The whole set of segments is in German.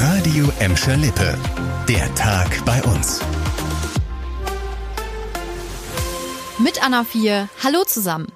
Radio Emscher-Lippe. Der Tag bei uns. Mit Anna 4, hallo zusammen.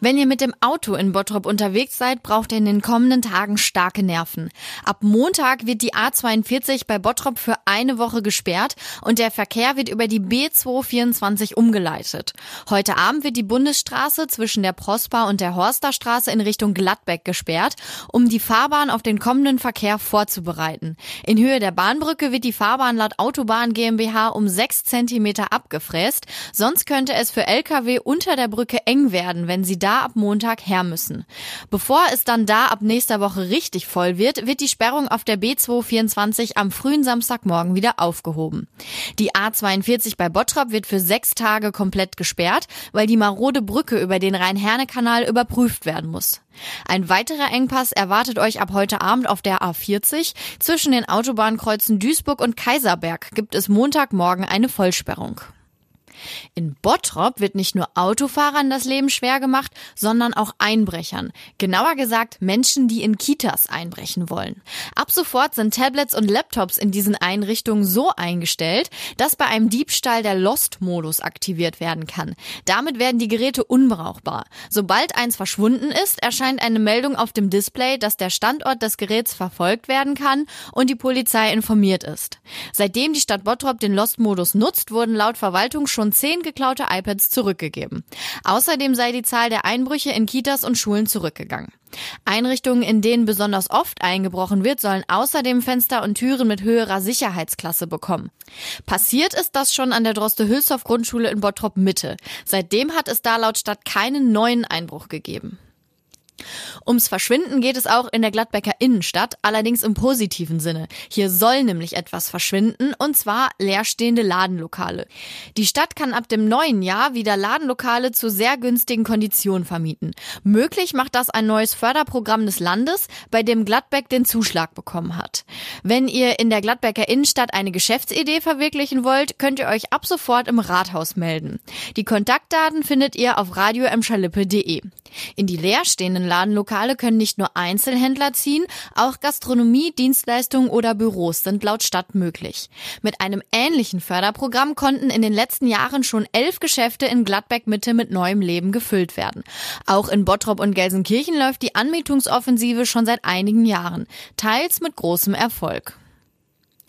Wenn ihr mit dem Auto in Bottrop unterwegs seid, braucht ihr in den kommenden Tagen starke Nerven. Ab Montag wird die A42 bei Bottrop für eine Woche gesperrt und der Verkehr wird über die B224 umgeleitet. Heute Abend wird die Bundesstraße zwischen der Prosper und der Horster Straße in Richtung Gladbeck gesperrt, um die Fahrbahn auf den kommenden Verkehr vorzubereiten. In Höhe der Bahnbrücke wird die Fahrbahn laut Autobahn GmbH um 6 cm abgefräst. Sonst könnte es für Lkw unter der Brücke eng werden, wenn sie da ab Montag her müssen. Bevor es dann da ab nächster Woche richtig voll wird, wird die Sperrung auf der B224 am frühen Samstagmorgen wieder aufgehoben. Die A42 bei Bottrop wird für 6 Tage komplett gesperrt, weil die marode Brücke über den Rhein-Herne-Kanal überprüft werden muss. Ein weiterer Engpass erwartet euch ab heute Abend auf der A40. Zwischen den Autobahnkreuzen Duisburg und Kaiserberg gibt es Montagmorgen eine Vollsperrung. In Bottrop wird nicht nur Autofahrern das Leben schwer gemacht, sondern auch Einbrechern. Genauer gesagt Menschen, die in Kitas einbrechen wollen. Ab sofort sind Tablets und Laptops in diesen Einrichtungen so eingestellt, dass bei einem Diebstahl der Lost-Modus aktiviert werden kann. Damit werden die Geräte unbrauchbar. Sobald eins verschwunden ist, erscheint eine Meldung auf dem Display, dass der Standort des Geräts verfolgt werden kann und die Polizei informiert ist. Seitdem die Stadt Bottrop den Lost-Modus nutzt, wurden laut Verwaltung schon 10 geklaute iPads zurückgegeben. Außerdem sei die Zahl der Einbrüche in Kitas und Schulen zurückgegangen. Einrichtungen, in denen besonders oft eingebrochen wird, sollen außerdem Fenster und Türen mit höherer Sicherheitsklasse bekommen. Passiert ist das schon an der Droste-Hülshoff-Grundschule in Bottrop Mitte. Seitdem hat es da laut Stadt keinen neuen Einbruch gegeben. Ums Verschwinden geht es auch in der Gladbecker Innenstadt, allerdings im positiven Sinne. Hier soll nämlich etwas verschwinden, und zwar leerstehende Ladenlokale. Die Stadt kann ab dem neuen Jahr wieder Ladenlokale zu sehr günstigen Konditionen vermieten. Möglich macht das ein neues Förderprogramm des Landes, bei dem Gladbeck den Zuschlag bekommen hat. Wenn ihr in der Gladbecker Innenstadt eine Geschäftsidee verwirklichen wollt, könnt ihr euch ab sofort im Rathaus melden. Die Kontaktdaten findet ihr auf radioemscherlippe.de. In die leerstehenden Ladenlokale können nicht nur Einzelhändler ziehen, auch Gastronomie, Dienstleistungen oder Büros sind laut Stadt möglich. Mit einem ähnlichen Förderprogramm konnten in den letzten Jahren schon 11 Geschäfte in Gladbeck-Mitte mit neuem Leben gefüllt werden. Auch in Bottrop und Gelsenkirchen läuft die Anmietungsoffensive schon seit einigen Jahren, teils mit großem Erfolg.